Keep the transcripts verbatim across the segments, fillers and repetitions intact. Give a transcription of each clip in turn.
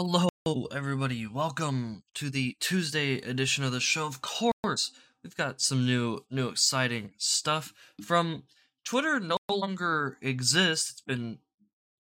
Hello, everybody. Welcome to the Tuesday edition of the show. Of course, we've got some new, new exciting stuff from Twitter. No longer exists. It's been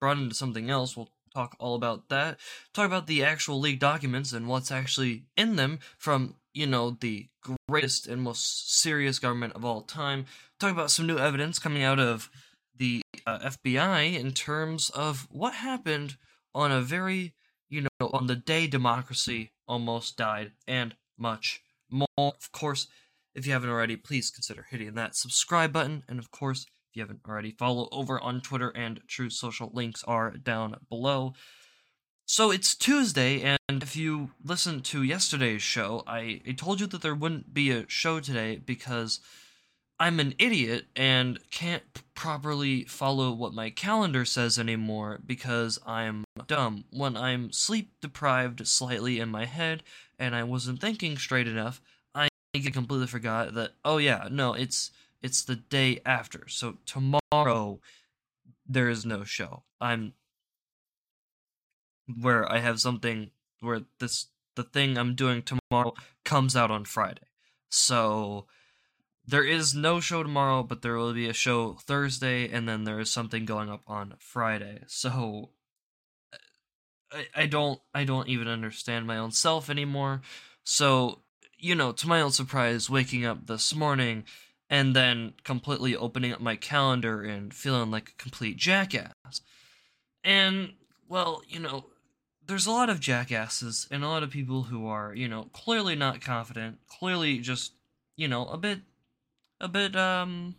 brought into something else. We'll talk all about that. Talk about the actual leaked documents and what's actually in them from, you know, the greatest and most serious government of all time. Talk about some new evidence coming out of the uh, F B I in terms of what happened on a very You know, on the day democracy almost died, and much more. Of course, if you haven't already, please consider hitting that subscribe button. And of course, if you haven't already, follow over on Twitter and True Social. Links are down below. So it's Tuesday, and if you listened to yesterday's show, I, I told you that there wouldn't be a show today because I'm an idiot and can't properly follow what my calendar says anymore because I'm dumb. When I'm sleep deprived slightly in my head and I wasn't thinking straight enough, I completely forgot that, oh yeah, no, it's it's the day after. So tomorrow there is no show. I'm where I have something where this the thing I'm doing tomorrow comes out on Friday. So there is no show tomorrow, but there will be a show Thursday, and then there is something going up on Friday. So I, I don't I don't even understand my own self anymore. So, you know, to my own surprise, waking up this morning and then completely opening up my calendar and feeling like a complete jackass. And, well, you know, there's a lot of jackasses and a lot of people who are, you know, clearly not confident, clearly just, you know, a bit... A bit, um,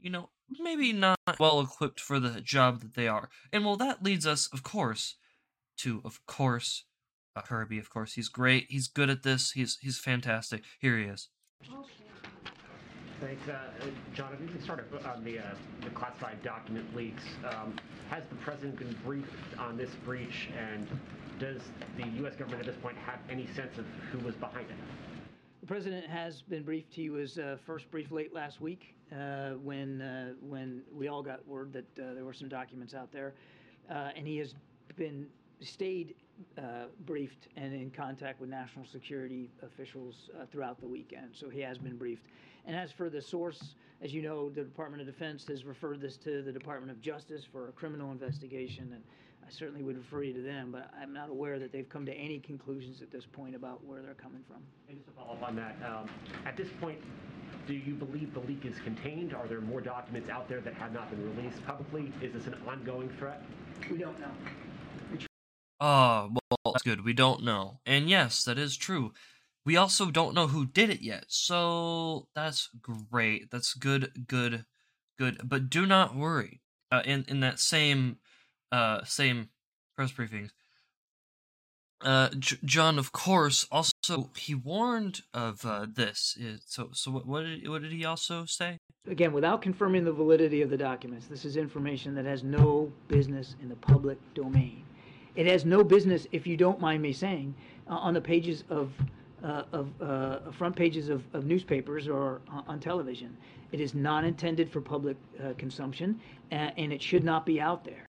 you know, maybe not well equipped for the job that they are. And, well, that leads us, of course, to, of course, uh, Kirby, of course. He's great. He's good at this. He's he's fantastic. Here he is. Okay. Thanks, uh, John. If you can start on the, uh, the classified document leaks. Um, has the president been briefed on this breach, and does the U S government at this point have any sense of who was behind it? The president has been briefed. He was uh, first briefed late last week uh, when uh, when we all got word that uh, there were some documents out there, uh, and he has been stayed uh, briefed and in contact with national security officials uh, throughout the weekend. So he has been briefed. And as for the source, as you know, the Department of Defense has referred this to the Department of Justice for a criminal investigation, and I certainly would refer you to them, but I'm not aware that they've come to any conclusions at this point about where they're coming from. And just to follow up on that, um, at this point, do you believe the leak is contained? Are there more documents out there that have not been released publicly? Is this an ongoing threat? We don't know. Ah, uh, well, that's good. We don't know. And yes, that is true. We also don't know who did it yet, so that's great. That's good, good, good. But do not worry. Uh, in, in that same... Uh, same press briefings. Uh, J- John, of course, also he warned of uh, this. It, so, so what, what did what did he also say? Again, without confirming the validity of the documents, this is information that has no business in the public domain. It has no business, if you don't mind me saying, uh, on the pages of uh, of uh, front pages of, of newspapers or on television. It is not intended for public uh, consumption, uh, and it should not be out there.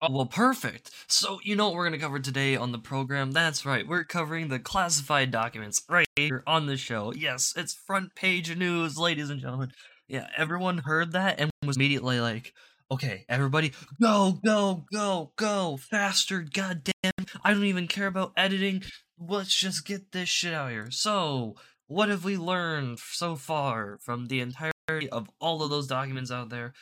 Oh, well, perfect. So, you know what we're going to cover today on the program? That's right, we're covering the classified documents right here on the show. Yes, it's front page news, ladies and gentlemen. Yeah, everyone heard that and was immediately like, okay, everybody, go, go, go, go, faster, goddamn! I don't even care about editing. Let's just get this shit out here. So, what have we learned so far from the entirety of all of those documents out there?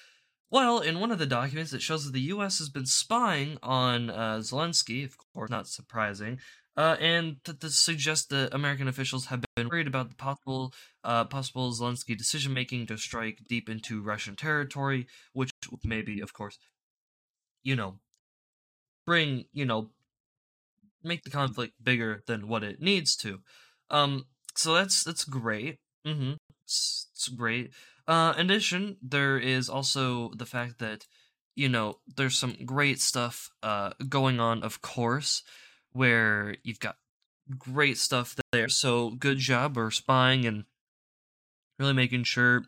Well, in one of the documents, it shows that the U S has been spying on uh, Zelensky, of course, not surprising, uh, and that this suggests that American officials have been worried about the possible uh, possible Zelensky decision-making to strike deep into Russian territory, which maybe, of course, you know, bring, you know, make the conflict bigger than what it needs to. Um, so that's, that's great. Mm-hmm. It's, it's great. Uh, in addition, there is also the fact that, you know, there's some great stuff uh, going on, of course, where you've got great stuff there. So good job or spying and really making sure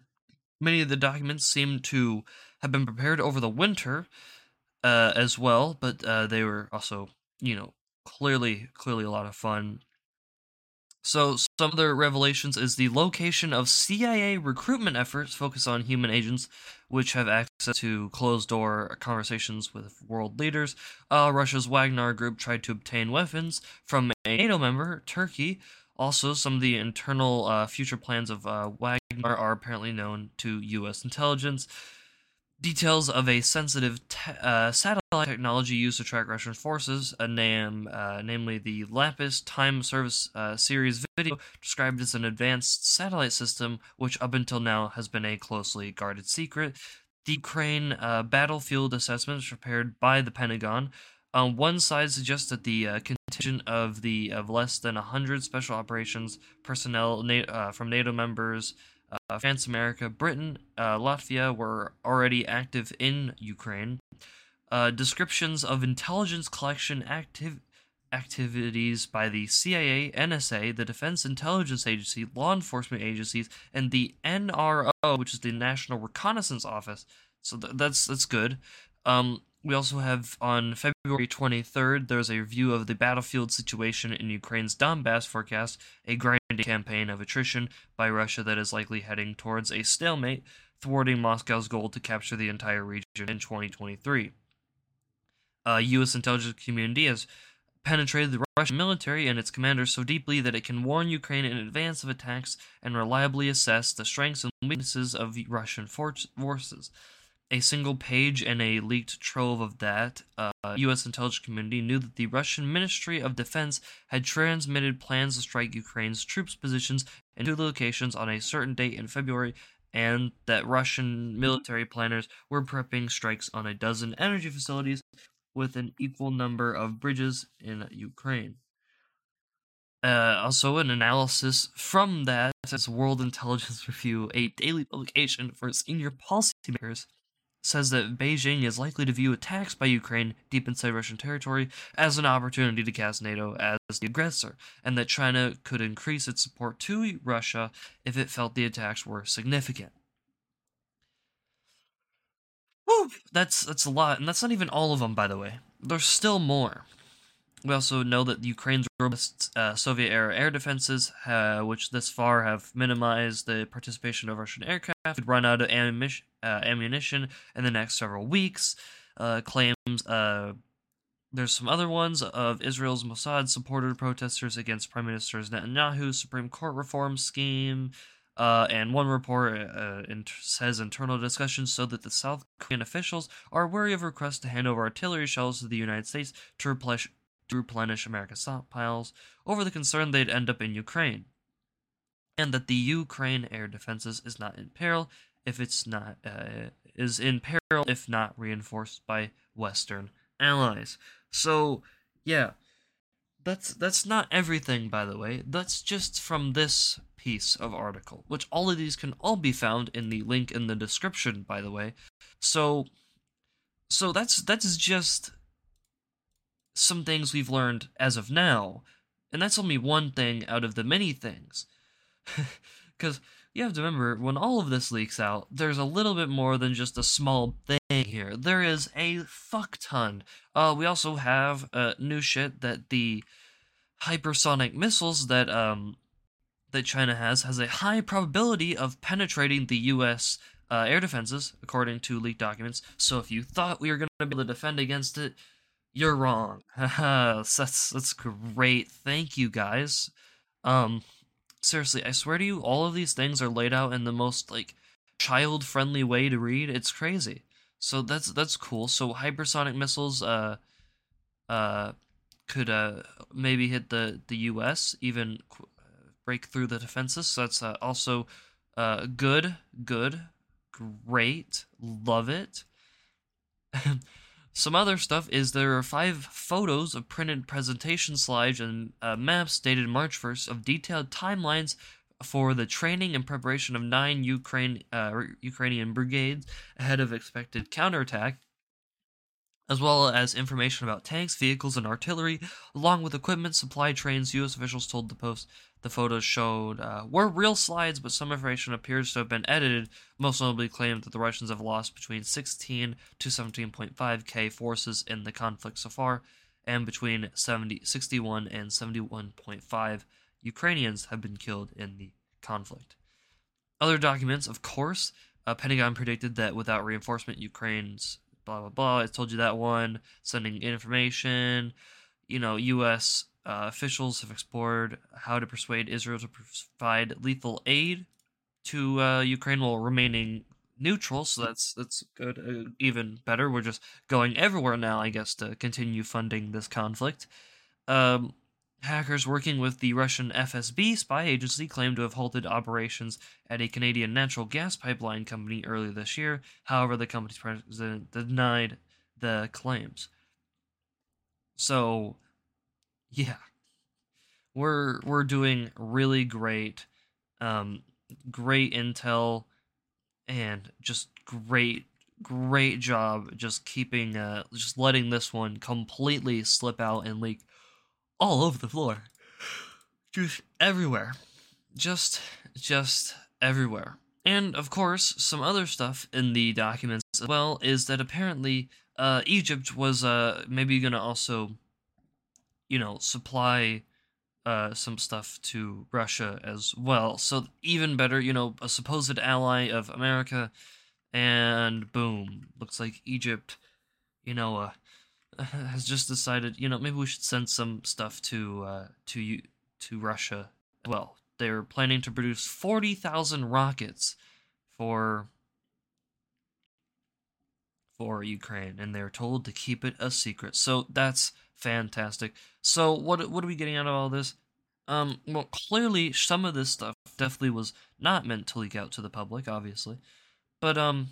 many of the documents seem to have been prepared over the winter uh, as well. But uh, they were also, you know, clearly, clearly a lot of fun. So some of the revelations is the location of C I A recruitment efforts focused on human agents, which have access to closed-door conversations with world leaders. Uh, Russia's Wagner group tried to obtain weapons from a NATO member, Turkey. Also, some of the internal uh, future plans of uh, Wagner are apparently known to U S intelligence. Details of a sensitive te- uh, satellite technology used to track Russian forces, a name, uh, namely the Lapis Time Service uh, series video, described as an advanced satellite system, which up until now has been a closely guarded secret. The Ukraine uh, battlefield assessments prepared by the Pentagon. Um, one side suggests that the uh, contingent of the of less than one hundred special operations personnel na- uh, from NATO members, uh, France, America, Britain, uh, Latvia were already active in Ukraine. Uh, descriptions of intelligence collection active activities by the C I A, N S A, the Defense Intelligence Agency, law enforcement agencies, and the N R O, which is the National Reconnaissance Office. So th- that's that's good. Um. We also have, on February twenty-third, there's a review of the battlefield situation in Ukraine's Donbass forecast, a grinding campaign of attrition by Russia that is likely heading towards a stalemate, thwarting Moscow's goal to capture the entire region in twenty twenty-three. Uh, U S intelligence community has penetrated the Russian military and its commanders so deeply that it can warn Ukraine in advance of attacks and reliably assess the strengths and weaknesses of Russian forces. A single page and a leaked trove of that, uh, U S intelligence community knew that the Russian Ministry of Defense had transmitted plans to strike Ukraine's troops' positions in two locations on a certain date in February, and that Russian military planners were prepping strikes on a dozen energy facilities with an equal number of bridges in Ukraine. Uh, also, an analysis from that is World Intelligence Review, a daily publication for senior policymakers, says that Beijing is likely to view attacks by Ukraine deep inside Russian territory as an opportunity to cast NATO as the aggressor, and that China could increase its support to Russia if it felt the attacks were significant. Woo! That's, that's a lot, and that's not even all of them, by the way. There's still more. We also know that Ukraine's robust uh, Soviet-era air defenses, uh, which thus far have minimized the participation of Russian aircraft, could run out of ammunition, uh, ammunition in the next several weeks. Uh, claims uh, there's some other ones of Israel's Mossad-supported protesters against Prime Minister Netanyahu's Supreme Court reform scheme. Uh, and one report uh, inter- says internal discussions show that the South Korean officials are wary of requests to hand over artillery shells to the United States to replenish to replenish America's stockpiles over the concern they'd end up in Ukraine, and that the Ukraine air defenses is not in peril if it's not uh, is in peril if not reinforced by Western allies. So yeah, that's that's not everything, by the way. That's just from this piece of article, which all of these can all be found in the link in the description, by the way. So so that's that's just some things we've learned as of now, and that's only one thing out of the many things. Because you have to remember, when all of this leaks out, there's a little bit more than just a small thing here. There is a fuck ton. Uh, we also have uh, new shit that the hypersonic missiles that um that China has has a high probability of penetrating the U S uh, air defenses, according to leaked documents. So if you thought we were going to be able to defend against it, you're wrong. that's that's great. Thank you, guys. Um, seriously, I swear to you, all of these things are laid out in the most like child-friendly way to read. It's crazy. So that's that's cool. So hypersonic missiles, uh, uh, could uh maybe hit the the U S, even qu- break through the defenses. So that's uh, also uh good, good, great. Love it. Some other stuff is there are five photos of printed presentation slides and uh, maps dated March first of detailed timelines for the training and preparation of nine Ukraine uh, Ukrainian brigades ahead of expected counterattack, as well as information about tanks, vehicles, and artillery, along with equipment, supply trains. U S officials told the Post the photos showed uh, were real slides, but some information appears to have been edited. Most notably claimed that the Russians have lost between sixteen to seventeen point five thousand forces in the conflict so far, and between seventy, sixty-one and seventy-one point five Ukrainians have been killed in the conflict. Other documents, of course, uh, Pentagon predicted that without reinforcement, Ukraine's blah, blah, blah. I told you that one, sending information. You know, U S uh, officials have explored how to persuade Israel to provide lethal aid to uh, Ukraine while remaining neutral, so that's that's good, uh, even better. We're just going everywhere now, I guess, to continue funding this conflict. Um, hackers working with the Russian F S B spy agency claimed to have halted operations at a Canadian natural gas pipeline company earlier this year. However, the company's president denied the claims. So, yeah, we're we're doing really great, um, great intel. And just great, great job just keeping, uh, just letting this one completely slip out and leak all over the floor. Just everywhere. Just, just everywhere. And, of course, some other stuff in the documents as well is that apparently uh, Egypt was uh, maybe going to also, you know, supply Uh, some stuff to Russia as well. So even better, you know, a supposed ally of America, and boom, looks like Egypt, you know, uh, has just decided, you know, maybe we should send some stuff to uh, to to Russia as well. They're planning to produce forty thousand rockets for for Ukraine, and they're told to keep it a secret. So that's fantastic. So what what are we getting out of all this? Um, well, clearly some of this stuff definitely was not meant to leak out to the public, obviously. But um,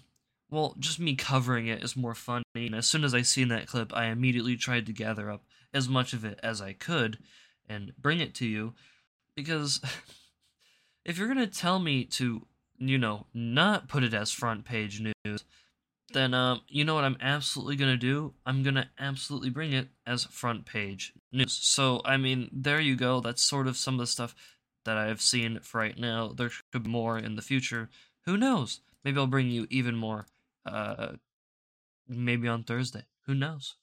well, just me covering it is more funny. And as soon as I seen that clip, I immediately tried to gather up as much of it as I could and bring it to you, because if you're gonna tell me to, you know, not put it as front page news, then um, you know what I'm absolutely going to do? I'm going to absolutely bring it as front page news. So, I mean, there you go. That's sort of some of the stuff that I've seen for right now. There could be more in the future. Who knows? Maybe I'll bring you even more, uh, maybe on Thursday. Who knows?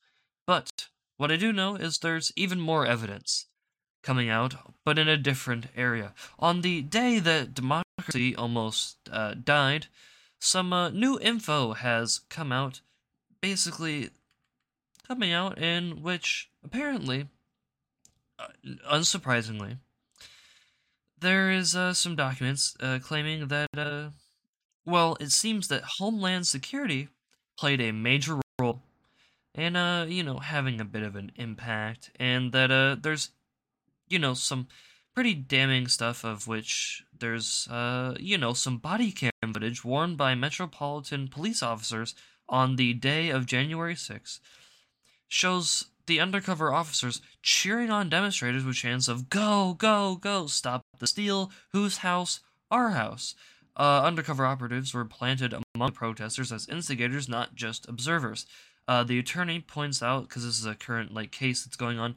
But what I do know is there's even more evidence coming out, but in a different area. On the day that democracy almost uh, died, Some uh, new info has come out, basically coming out in which, apparently, uh, unsurprisingly, there is uh, some documents uh, claiming that, uh, well, it seems that Homeland Security played a major role in, uh, you know, having a bit of an impact, and that uh, there's, you know, some pretty damning stuff, of which there's, uh, you know, some body cam footage worn by Metropolitan Police officers on the day of January sixth, shows the undercover officers cheering on demonstrators with chants of, "Go, go, go, stop the steal, whose house, our house." Uh, undercover operatives were planted among protesters as instigators, not just observers. Uh, the attorney points out, because this is a current, like, case that's going on,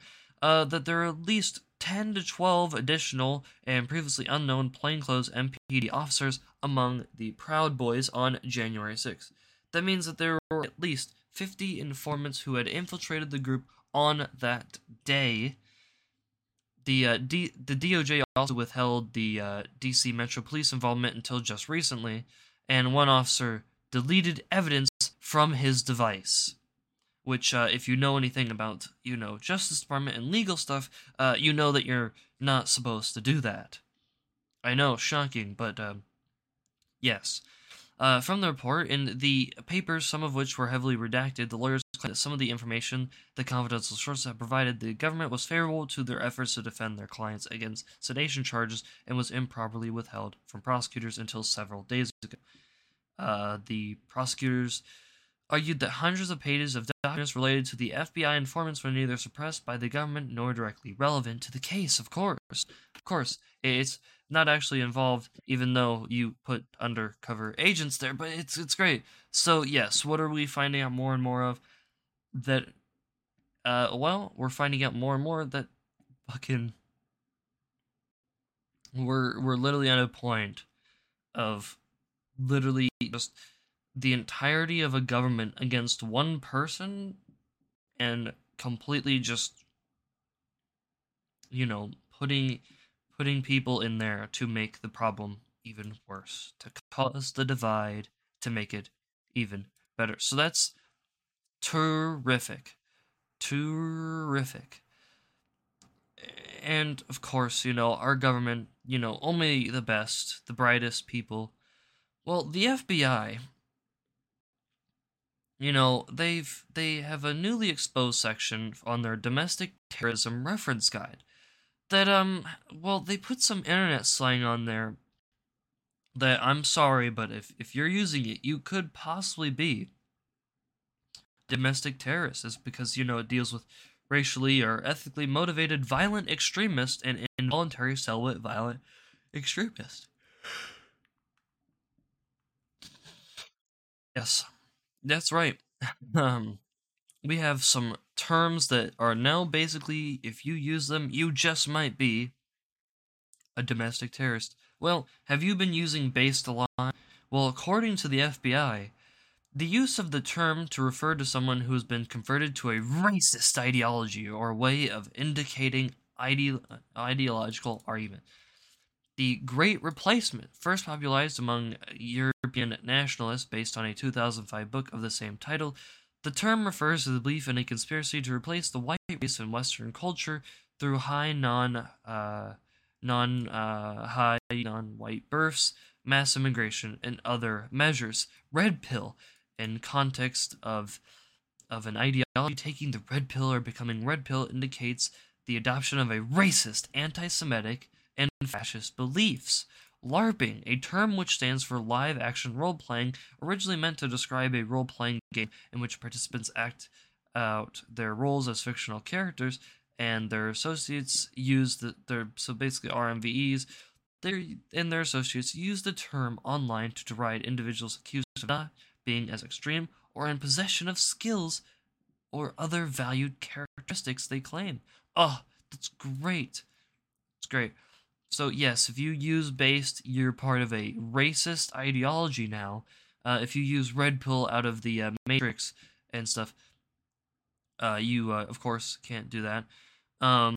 uh, that there are at least ten to twelve additional and previously unknown plainclothes M P D officers among the Proud Boys on January sixth. That means that there were at least fifty informants who had infiltrated the group on that day. The uh, D- the D O J also withheld the uh, D C Metro Police involvement until just recently, and one officer deleted evidence from his device. Which, uh, if you know anything about, you know, Justice Department and legal stuff, uh, you know that you're not supposed to do that. I know, shocking, but, um, yes. Uh, from the report, in the papers, some of which were heavily redacted, the lawyers claimed that some of the information the confidential sources had provided the government was favorable to their efforts to defend their clients against sedation charges and was improperly withheld from prosecutors until several days ago. Uh, the prosecutors argued that hundreds of pages of documents related to the F B I informants were neither suppressed by the government nor directly relevant to the case. Of course, of course, it's not actually involved, even though you put undercover agents there. But it's it's great. So yes, what are we finding out more and more of? That, uh, well, we're finding out more and more that fucking we're we're literally at a point of literally just the entirety of a government against one person and completely just, you know, putting putting people in there to make the problem even worse, to cause the divide, to make it even better. So that's terrific. Terrific. And, of course, you know, our government, you know, only the best, the brightest people. Well, the F B I, you know, they've they have a newly exposed section on their domestic terrorism reference guide that, um, well, they put some internet slang on there that I'm sorry, but if, if you're using it, you could possibly be domestic terrorist. It's because, you know, it deals with racially or ethnically motivated violent extremists and involuntary celibate violent extremists. Yes, that's right. um, we have some terms that are now basically, if you use them, you just might be a domestic terrorist. Well, have you been using based a lot? Well, according to the F B I, the use of the term to refer to someone who has been converted to a racist ideology or way of indicating ide- ideological argument. The Great Replacement, first popularized among European nationalists based on a two thousand five book of the same title, the term refers to the belief in a conspiracy to replace the white race in Western culture through high non, uh, non, uh, high non-white births, mass immigration, and other measures. Red pill. In context of of an ideology, taking the red pill or becoming red pill indicates the adoption of a racist, anti-Semitic, and fascist beliefs. LARPing, a term which stands for live action role-playing, originally meant to describe a role-playing game in which participants act out their roles as fictional characters, and their associates use the, their, so basically R M V Es, they and their associates use the term online to deride individuals accused of not being as extreme, or in possession of skills or other valued characteristics they claim. Oh, that's great. It's great. So yes, if you use based, you're part of a racist ideology now. Uh, if you use red pill out of the uh, Matrix and stuff, uh, you, uh, of course, can't do that. Um,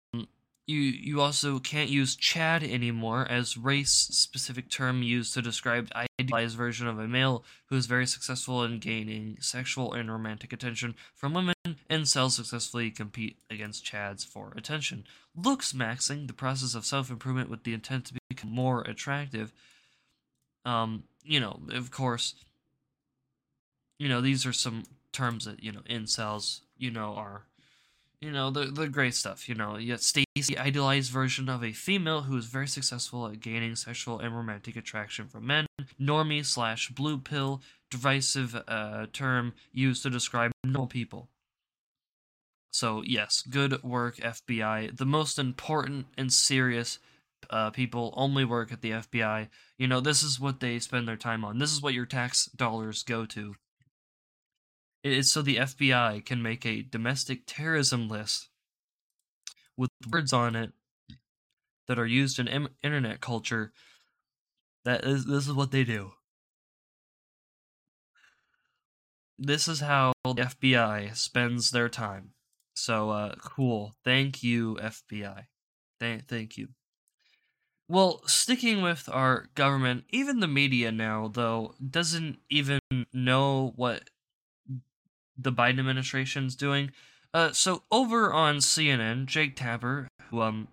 you you also can't use Chad anymore as race-specific term used to describe idealized version of a male who is very successful in gaining sexual and romantic attention from women and sells successfully compete against Chads for attention. Looks maxing, the process of self-improvement with the intent to become more attractive. Um, you know, of course, you know, these are some terms that, you know, incels, you know, are, you know, the the great stuff, you know. Yet Stacy, idealized version of a female who is very successful at gaining sexual and romantic attraction from men. Normie slash blue pill, derisive uh, term used to describe normal people. So yes, good work, F B I. The most important and serious uh, people only work at the F B I. You know, this is what they spend their time on. This is what your tax dollars go to. It's so the F B I can make a domestic terrorism list with words on it that are used in im- internet culture. That is, this is what they do. This is how the F B I spends their time. So, uh, cool. Thank you, F B I. Th- thank you. Well, sticking with our government, even the media now, though, doesn't even know what the Biden administration's doing. Uh, so over on C N N, Jake Tapper, who, um,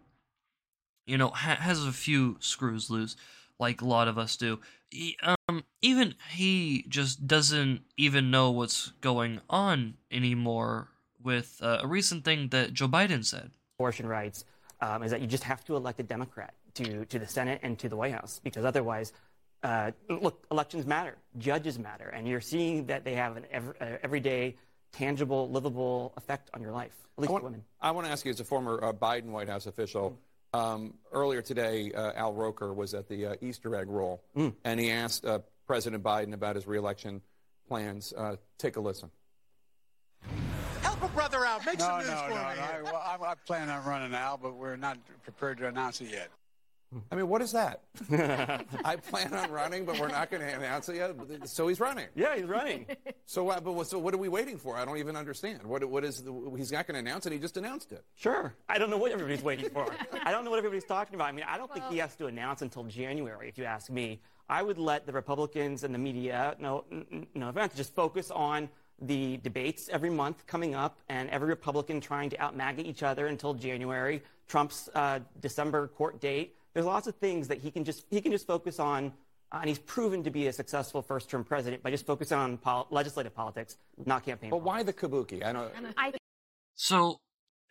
you know, ha- has a few screws loose, like a lot of us do. He, um, even he just doesn't even know what's going on anymore with uh, a recent thing that Joe Biden said. Abortion rights um, is that you just have to elect a Democrat to, to the Senate and to the White House, because otherwise, Uh, look, elections matter, judges matter, and you're seeing that they have an ev- uh, everyday, tangible, livable effect on your life, at least I want, for women. I want to ask you, as a former uh, Biden White House official, mm. um, earlier today, uh, Al Roker was at the uh, Easter egg roll, mm. and he asked uh, President Biden about his reelection plans. Uh, take a listen. Help a brother out. Make no, some news no, for no, me. No, no, no. I, well, I, I plan on running, Al, but we're not prepared to announce it yet. I mean, what is that? I plan on running, but we're not going to announce it yet. So he's running. Yeah, he's running. So, uh, but so what are we waiting for? I don't even understand. What what is the, he's not going to announce it? He just announced it. Sure. I don't know what everybody's waiting for. I don't know what everybody's talking about. I mean, I don't well, think he has to announce until January, if you ask me. I would let the Republicans and the media no no event just focus on the debates every month coming up, and every Republican trying to out-MAGA each other until January. Trump's uh, December court date. There's lots of things that he can just he can just focus on, uh, and he's proven to be a successful first-term president by just focusing on pol- legislative politics, not campaign. But politics. Why the kabuki? I don't. I... So,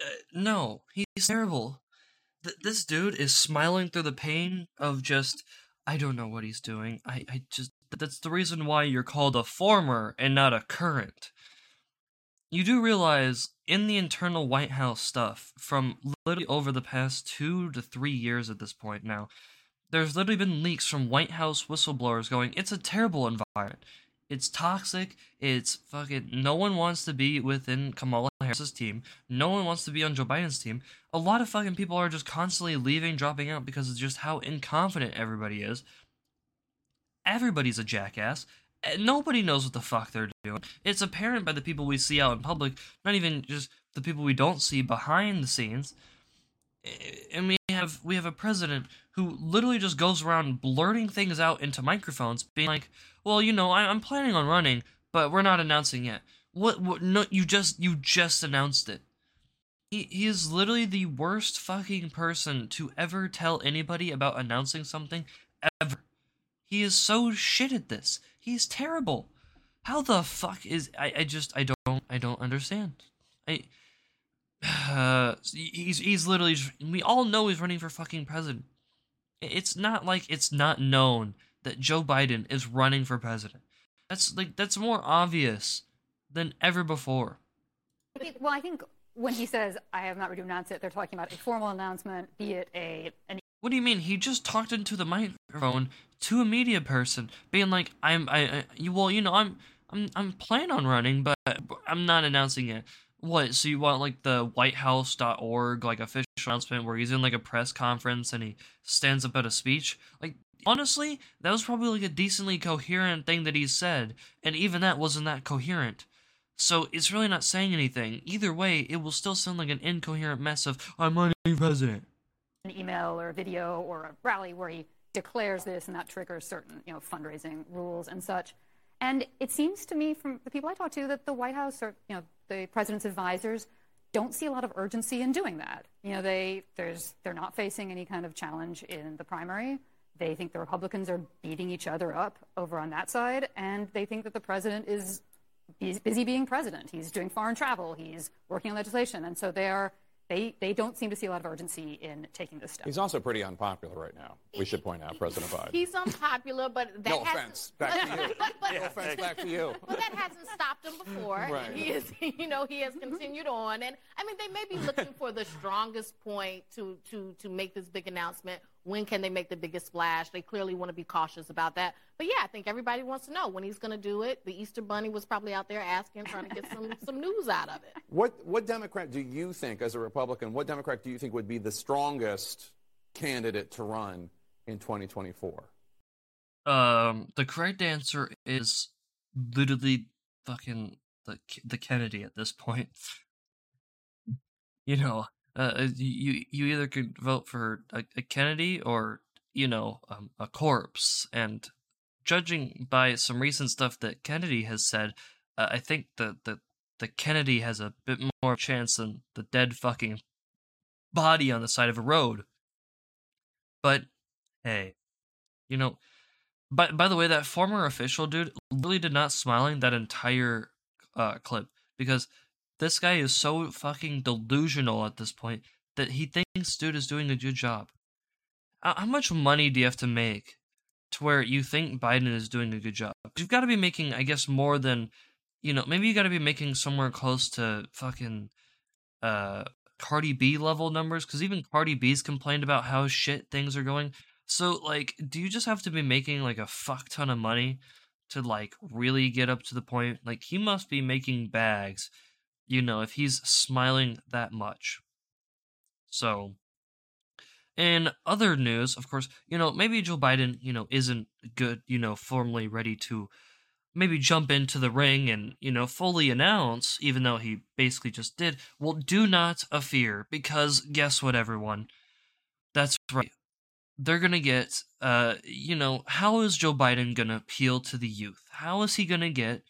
uh, no, he's terrible. Th- this dude is smiling through the pain of just. I don't know what he's doing. I, I just that's the reason why you're called a former and not a current. You do realize in the internal White House stuff from literally over the past two to three years at this point now, there's literally been leaks from White House whistleblowers going, it's a terrible environment. It's toxic. It's fucking, no one wants to be within Kamala Harris's team. No one wants to be on Joe Biden's team. A lot of fucking people are just constantly leaving, dropping out because of just how incompetent everybody is. Everybody's a jackass. Nobody knows what the fuck they're doing. It's apparent by the people we see out in public, not even just the people we don't see behind the scenes. And we have, we have a president who literally just goes around blurting things out into microphones, being like, well, you know, I, I'm planning on running, but we're not announcing yet. What, what, no, you just, you just announced it. He, he is literally the worst fucking person to ever tell anybody about announcing something, ever. He is so shit at this. He's terrible. How the fuck is, I, I just, I don't, I don't understand. I... Uh, he's he's literally, we all know he's running for fucking president. It's not like it's not known that Joe Biden is running for president. That's like, that's more obvious than ever before. Well, I think when he says, I have not ready to announce it, they're talking about a formal announcement, be it a... An- what do you mean? He just talked into the microphone to a media person, being like, I'm, I, I well, you know, I'm, I'm, I'm planning on running, but I'm not announcing it. What, so you want, like, the white house dot org, like, official announcement where he's in, like, a press conference and he stands up at a speech? Like, honestly, that was probably, like, a decently coherent thing that he said, and even that wasn't that coherent. So it's really not saying anything. Either way, it will still sound like an incoherent mess of, I'm running for president. An email or a video or a rally where he declares this, and that triggers certain, you know, fundraising rules and such. And it seems to me from the people I talk to that the White House or, you know, the president's advisors don't see a lot of urgency in doing that. You know, they there's they're not facing any kind of challenge in the primary. They think the Republicans are beating each other up over on that side, and they think that the president is busy being president. He's doing foreign travel. He's working on legislation, and so they are they they don't seem to see a lot of urgency in taking this step. He's also pretty unpopular right now. We should point out, President Biden. He's unpopular, but that no has offense. To, back but, to you. But, but, no yeah. offense. Back to you. But that hasn't stopped him before. Right. And he is, you know, he has continued on, and I mean, they may be looking for the strongest point to to to make this big announcement. When can they make the biggest splash? They clearly want to be cautious about that. But, yeah, I think everybody wants to know when he's going to do it. The Easter Bunny was probably out there asking, trying to get some, some news out of it. What what Democrat do you think, as a Republican, what Democrat do you think would be the strongest candidate to run in twenty twenty-four? Um, the correct answer is literally fucking the, the Kennedy at this point. You know. Uh, you you either could vote for a, a Kennedy or, you know, um, a corpse. And judging by some recent stuff that Kennedy has said, uh, I think the, the, the Kennedy has a bit more chance than the dead fucking body on the side of a road. But, hey, you know, by, by the way, that former official dude really did not smiling that entire uh, clip because... This guy is so fucking delusional at this point that he thinks dude is doing a good job. How much money do you have to make to where you think Biden is doing a good job? You've got to be making, I guess, more than, you know, maybe you got to be making somewhere close to fucking uh, Cardi B level numbers, because even Cardi B's complained about how shit things are going. So, like, do you just have to be making, like, a fuck ton of money to, like, really get up to the point? Like, he must be making bags. You know, if he's smiling that much. So, In other news, of course, you know, maybe Joe Biden, you know, isn't good, you know, formally ready to maybe jump into the ring and, you know, fully announce, even though he basically just did. Well, do not fear, because guess what, everyone? That's right. They're going to get, uh, you know, how is Joe Biden going to appeal to the youth? How is he going to get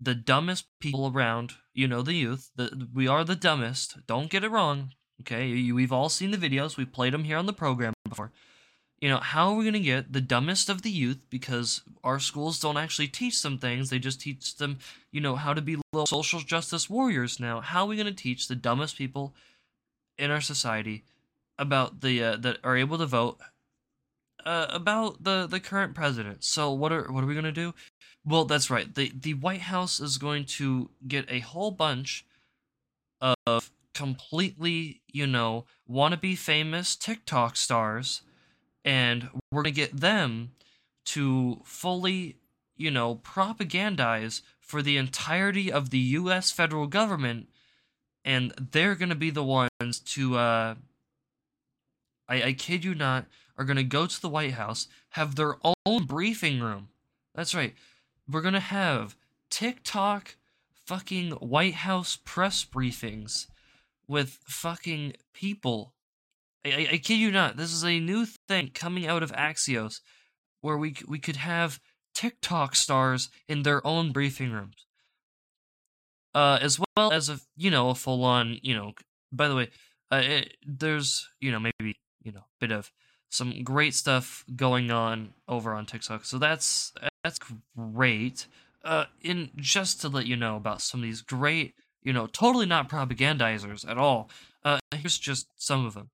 the dumbest people around, you know, the youth? The, we are the dumbest. Don't get it wrong. Okay, you, we've all seen the videos. We played them here on the program before. You know, how are we going to get the dumbest of the youth? Because our schools don't actually teach them things. They just teach them, you know, how to be little social justice warriors now. How are we going to teach the dumbest people in our society about the uh, that are able to vote uh, about the, the current president? So what are what are we going to do? Well, that's right. The, the White House is going to get a whole bunch of completely, you know, wannabe famous TikTok stars, and we're going to get them to fully, you know, propagandize for the entirety of the U S federal government, and they're going to be the ones to, uh, I, I kid you not, are going to go to the White House, have their own briefing room. That's right. We're going to have TikTok fucking White House press briefings with fucking people. I, I kid you not, this is a new thing coming out of Axios, where we we could have TikTok stars in their own briefing rooms, uh, as well as a you know a full on you know. By the way, uh, it, there's you know maybe you know a bit of some great stuff going on over on TikTok, so that's that's great. Uh, in just to let you know about some of these great you know totally not propagandizers at all. Uh, here's just some of them.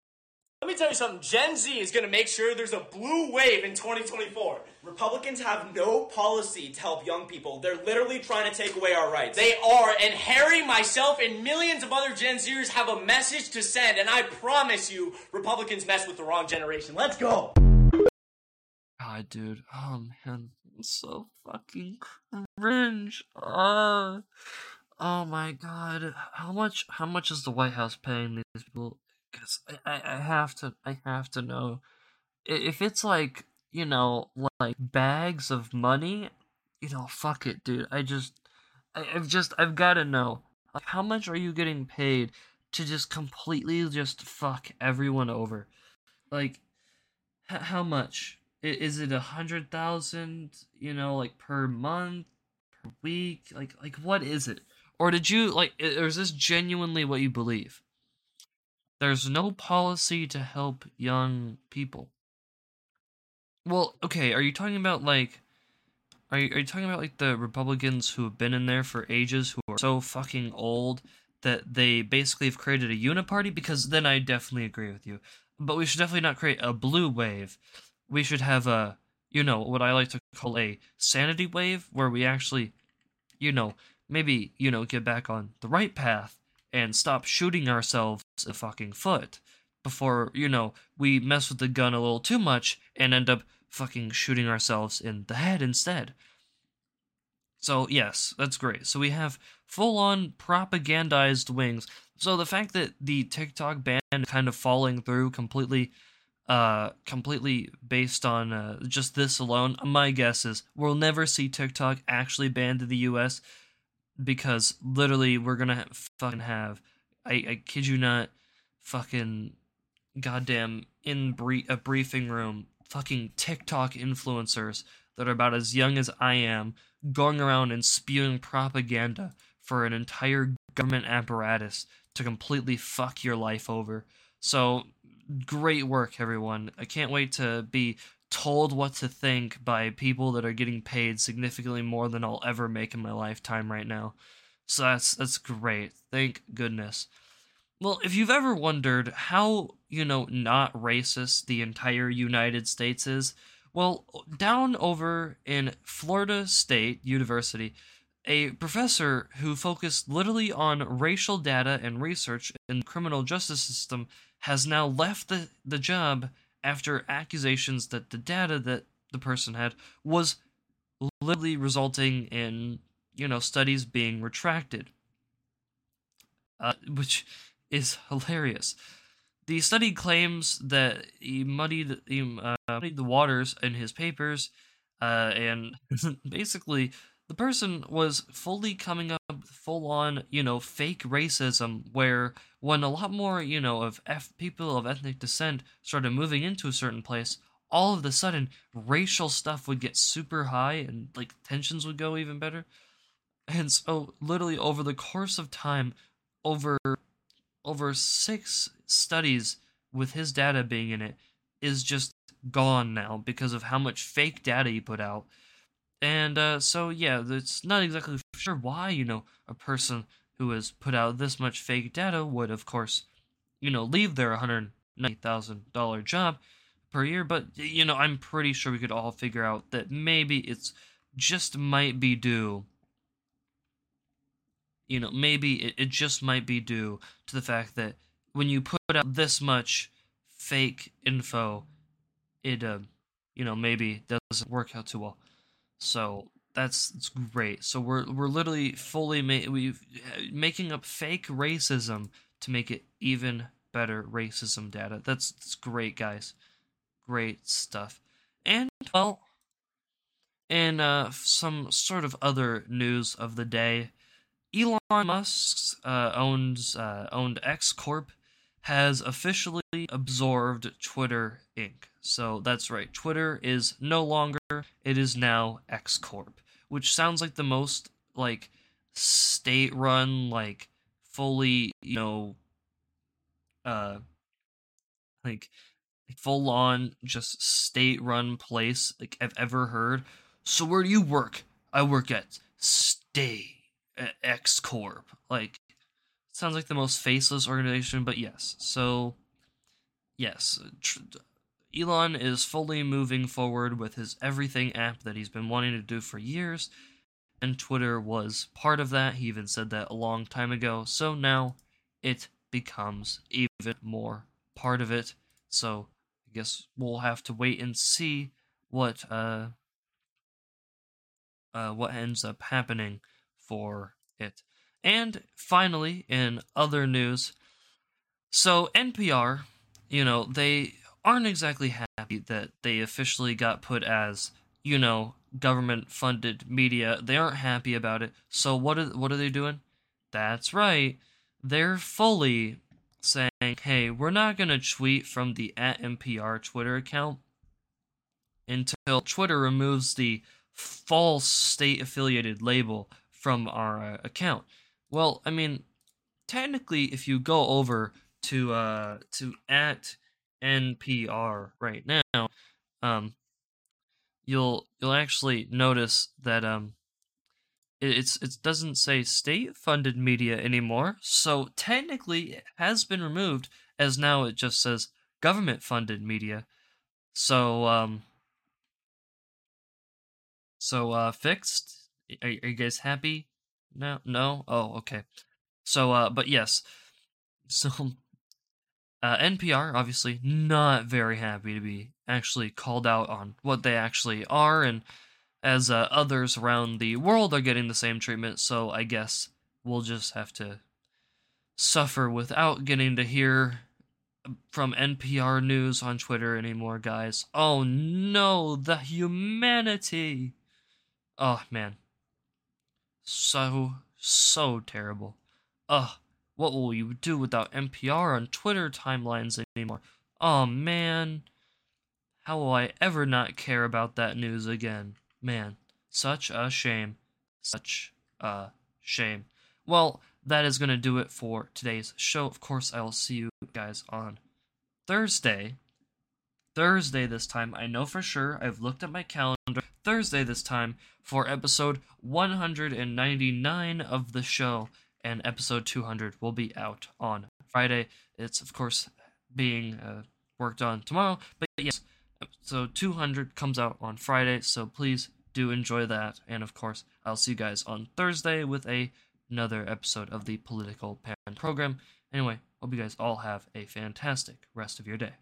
Let me tell you something, Gen Z is going to make sure there's a blue wave in twenty twenty-four. Republicans have no policy to help young people. They're literally trying to take away our rights. They are, and Harry, myself, and millions of other Gen Zers have a message to send, and I promise you, Republicans mess with the wrong generation. Let's go! God, dude. Oh, man. It's so fucking cringe. Uh, oh, my God. How much, how much is the White House paying these people? Because I, I have to, I have to know if it's like, you know, like bags of money, you know, fuck it, dude. I just, I, I've just, I've got to know, like, how much are you getting paid to just completely just fuck everyone over? Like, h- how much? Is it a hundred thousand, you know, like per month, per week? Like, like what is it? Or did you like, or is this genuinely what you believe? There's no policy to help young people. Well, okay, are you talking about, like... Are you, are you talking about, like, the Republicans who have been in there for ages, who are so fucking old that they basically have created a uniparty? Because then I definitely agree with you. But we should definitely not create a blue wave. We should have a, you know, what I like to call a sanity wave, where we actually, you know, maybe, you know, get back on the right path and stop shooting ourselves a fucking foot before, you know, we mess with the gun a little too much and end up fucking shooting ourselves in the head instead. So, yes, that's great. So we have full-on propagandized wings. So the fact that the TikTok ban is kind of falling through completely, uh, completely based on uh, just this alone, my guess is we'll never see TikTok actually banned in the U S, because literally we're gonna have, fucking have, I, I kid you not, fucking goddamn in brief, a briefing room, fucking TikTok influencers that are about as young as I am, going around and spewing propaganda for an entire government apparatus to completely fuck your life over. So, great work, everyone. I can't wait to be told what to think by people that are getting paid significantly more than I'll ever make in my lifetime right now. So that's that's great. Thank goodness. Well, if you've ever wondered how, you know, not racist the entire United States is, well, down over in Florida State University, a professor who focused literally on racial data and research in the criminal justice system has now left the, the job after accusations that the data that the person had was literally resulting in, you know, studies being retracted. Uh, which is hilarious. The study claims that he muddied, he, uh, muddied the waters in his papers, uh, and basically the person was fully coming up with full-on, you know, fake racism, where when a lot more, you know, of F- people of ethnic descent started moving into a certain place, all of a sudden racial stuff would get super high and, like, tensions would go even better. And so, literally, over the course of time, over... over six studies with his data being in it is just gone now because of how much fake data he put out. And uh, so, yeah, it's not exactly sure why, you know, a person who has put out this much fake data would, of course, you know, leave their one hundred ninety thousand dollars job per year. But, you know, I'm pretty sure we could all figure out that maybe it's just might be due... You know, maybe it, it just might be due to the fact that when you put out this much fake info, it, uh, you know, maybe doesn't work out too well. So that's it's great. So we're we're literally fully ma- we've making up fake racism to make it even better racism data. That's, that's great, guys. Great stuff. And, well, and uh, some sort of other news of the day. Elon Musk's uh, owns uh, owned X Corp has officially absorbed Twitter Incorporated. So that's right, Twitter is no longer; it is now X Corp, which sounds like the most like state-run, like fully, you know, uh, like full-on just state-run place like I've ever heard. So where do you work? I work at State. X Corp. Like, sounds like the most faceless organization, but yes. So, yes. Tr- Elon is fully moving forward with his everything app that he's been wanting to do for years, and Twitter was part of that. He even said that a long time ago. So now it becomes even more part of it. So, I guess we'll have to wait and see what, uh, uh, what ends up happening for it. And finally, in other news, so N P R, you know, they aren't exactly happy that they officially got put as, you know, government-funded media. They aren't happy about it. So what are, what are they doing? That's right. They're fully saying, hey, we're not going to tweet from the at N P R Twitter account until Twitter removes the false state-affiliated label from our uh, account. Well, I mean, technically, if you go over to uh to at N P R right now, um, you'll you'll actually notice that um, it, it's it doesn't say state-funded media anymore. So technically, it has been removed, as now it just says government-funded media. So um, so uh, fixed. Are you guys happy? No? No? Oh, okay. So, uh, but yes. So, uh, N P R, obviously, not very happy to be actually called out on what they actually are, and as uh, others around the world are getting the same treatment, so I guess we'll just have to suffer without getting to hear from N P R News on Twitter anymore, guys. Oh no, the humanity! Oh, man. So, so terrible. Ugh, what will you do without N P R on Twitter timelines anymore? Oh, man. How will I ever not care about that news again? Man, such a shame. Such a shame. Well, that is going to do it for today's show. Of course, I will see you guys on Thursday. Thursday this time, I know for sure. I've looked at my calendar. Thursday this time for episode one hundred ninety-nine of the show, and episode two hundred will be out on Friday. It's, of course, being uh, worked on tomorrow, but yes, episode two hundred comes out on Friday, so please do enjoy that, and of course, I'll see you guys on Thursday with a, another episode of the Political Pan program. Anyway, hope you guys all have a fantastic rest of your day.